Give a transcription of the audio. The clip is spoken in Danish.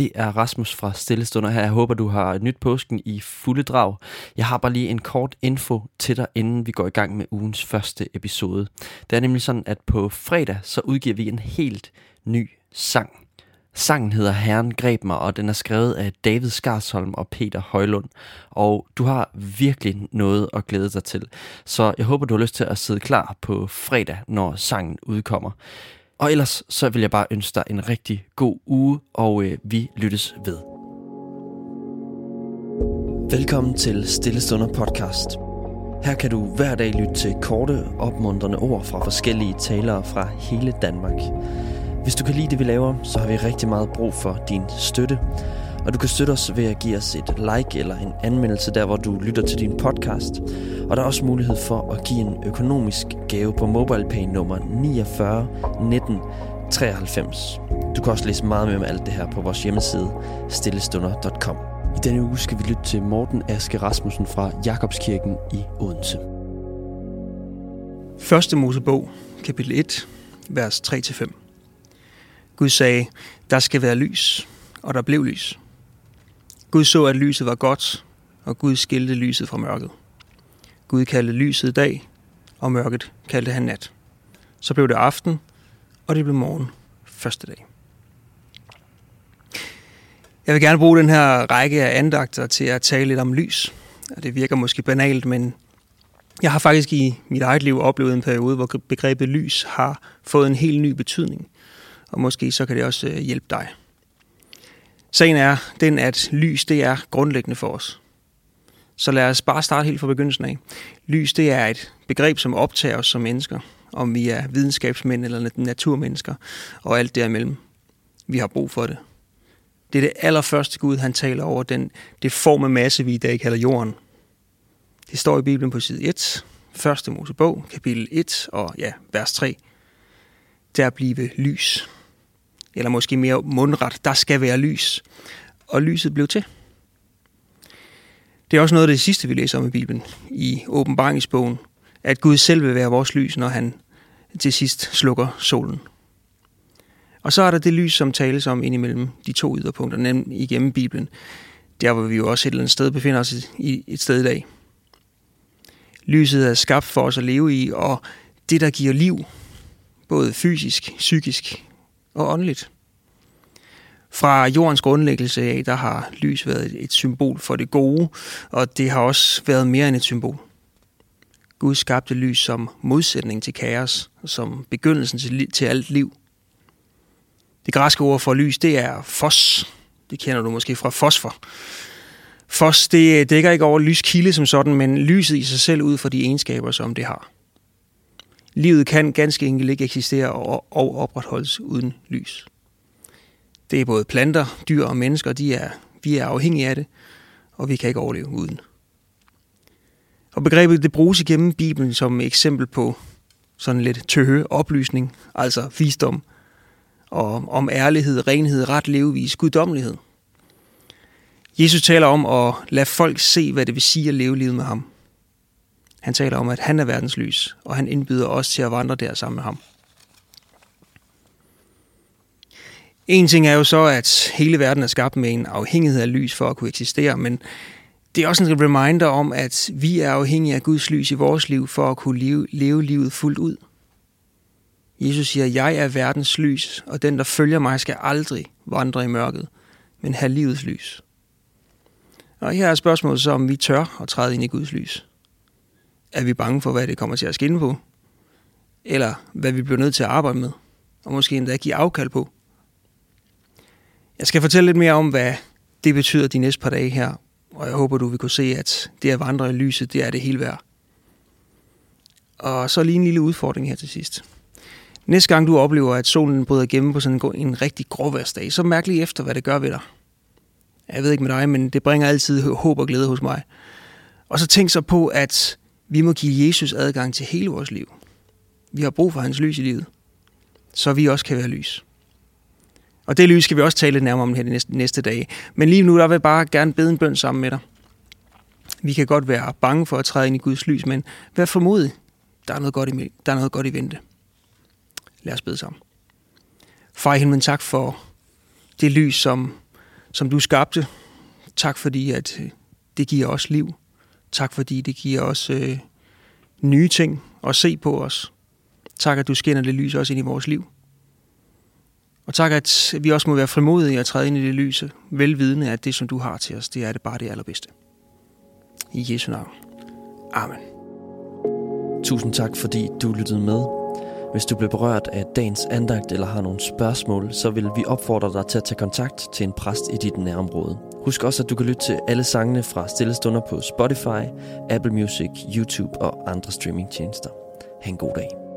Det er Rasmus fra Stille Stunder her. Jeg håber, du har nyt påsken i fulde drag. Jeg har bare lige en kort info til dig, inden vi går i gang med ugens første episode. Det er nemlig sådan, at på fredag, så udgiver vi en helt ny sang. Sangen hedder Herren greb mig, og den er skrevet af David Skarsholm og Peter Højlund. Og du har virkelig noget at glæde dig til. Så jeg håber, du har lyst til at sidde klar på fredag, når sangen udkommer. Og ellers så vil jeg bare ønske dig en rigtig god uge, og vi lyttes ved. Velkommen til Stille Stunder Podcast. Her kan du hver dag lytte til korte, opmuntrende ord fra forskellige talere fra hele Danmark. Hvis du kan lide det, vi laver, så har vi rigtig meget brug for din støtte. Og du kan støtte os ved at give os et like eller en anmeldelse der, hvor du lytter til din podcast. Og der er også mulighed for at give en økonomisk gave på MobilePay nummer 49 19 93. Du kan også læse meget mere om alt det her på vores hjemmeside stillestunder.com. I denne uge skal vi lytte til Morten Aske Rasmussen fra Jacobskirken i Odense. Første Mosebog, kapitel 1, vers 3-5. Gud sagde, der skal være lys, og der blev lys. Gud så, at lyset var godt, og Gud skilte lyset fra mørket. Gud kaldte lyset dag, og mørket kaldte han nat. Så blev det aften, og det blev morgen første dag. Jeg vil gerne bruge den her række af andagter til at tale lidt om lys. Det virker måske banalt, men jeg har faktisk i mit eget liv oplevet en periode, hvor begrebet lys har fået en helt ny betydning. Og måske så kan det også hjælpe dig. Sagen er den, at lys det er grundlæggende for os. Så lad os bare starte helt fra begyndelsen af. Lys det er et begreb, som optager os som mennesker, om vi er videnskabsmænd eller naturmennesker og alt derimellem. Vi har brug for det. Det er det allerførste Gud, han taler over det form af masse, vi i dag kalder jorden. Det står i Bibelen på side 1, Første Mosebog, kapitel 1 og vers 3. Der blive lys. Eller måske mere mundret, der skal være lys. Og lyset blev til. Det er også noget af det sidste, vi læser om i Bibelen, i Åbenbaringsbogen, at Gud selv vil være vores lys, når han til sidst slukker solen. Og så er der det lys, som tales om indimellem de to yderpunkter, nemlig igennem Bibelen, der hvor vi jo også et eller andet sted befinder os i et sted i dag. Lyset er skabt for os at leve i, og det, der giver liv, både fysisk, psykisk og åndeligt. Fra jordens grundlæggelse af, der har lys været et symbol for det gode, og det har også været mere end et symbol. Gud skabte lys som modsætning til kaos, som begyndelsen til alt liv. Det græske ord for lys, det er fos. Det kender du måske fra fosfor. Fos, det dækker ikke over lyskilde som sådan, men lyset i sig selv ud fra de egenskaber, som det har. Livet kan ganske enkelt ikke eksistere og opretholdes uden lys. Det er både planter, dyr og mennesker, vi er afhængige af det, og vi kan ikke overleve uden. Og begrebet det bruges igennem Bibelen som eksempel på sådan lidt tøhe oplysning, altså visdom, og om ærlighed, renhed, ret levevis, guddommelighed. Jesus taler om at lade folk se, hvad det vil sige at leve livet med ham. Han taler om, at han er verdens lys, og han indbyder os til at vandre der sammen med ham. En ting er jo så, at hele verden er skabt med en afhængighed af lys for at kunne eksistere, men det er også en reminder om, at vi er afhængige af Guds lys i vores liv for at kunne leve livet fuldt ud. Jesus siger, jeg er verdens lys, og den, der følger mig, skal aldrig vandre i mørket, men have livets lys. Og her er spørgsmålet så, om vi tør at træde ind i Guds lys. Er vi bange for, hvad det kommer til at skinne på? Eller hvad vi bliver nødt til at arbejde med? Og måske endda give afkald på? Jeg skal fortælle lidt mere om, hvad det betyder de næste par dage her. Og jeg håber, du vil kunne se, at det at vandre i lyset, det er det hele værd. Og så lige en lille udfordring her til sidst. Næste gang du oplever, at solen bryder igennem på sådan en rigtig gråværsdag, så mærk lige efter, hvad det gør ved dig. Jeg ved ikke med dig, men det bringer altid håb og glæde hos mig. Og så tænk så på, at vi må give Jesus adgang til hele vores liv. Vi har brug for hans lys i livet, så vi også kan være lys. Og det lys skal vi også tale lidt nærmere om her de næste dage. Men lige nu, der vil jeg bare gerne bede en bøn sammen med dig. Vi kan godt være bange for at træde ind i Guds lys, men vær formodig, der er noget godt i vente. Lad os bede sammen. Far i himlen, tak for det lys, som som du skabte. Tak fordi, at det giver os liv. Tak fordi, det giver os nye ting at se på os. Tak, at du skinner det lys også ind i vores liv. Og tak, at vi også må være frimodige og træde ind i det lyse, velvidende, at det, som du har til os, det er det bare det allerbedste. I Jesu navn. Amen. Tusind tak, fordi du lyttede med. Hvis du blev berørt af dagens andagt eller har nogle spørgsmål, så vil vi opfordre dig til at tage kontakt til en præst i dit nærområde. Husk også, at du kan lytte til alle sangene fra Stille Stunder på Spotify, Apple Music, YouTube og andre streamingtjenester. Ha' en god dag.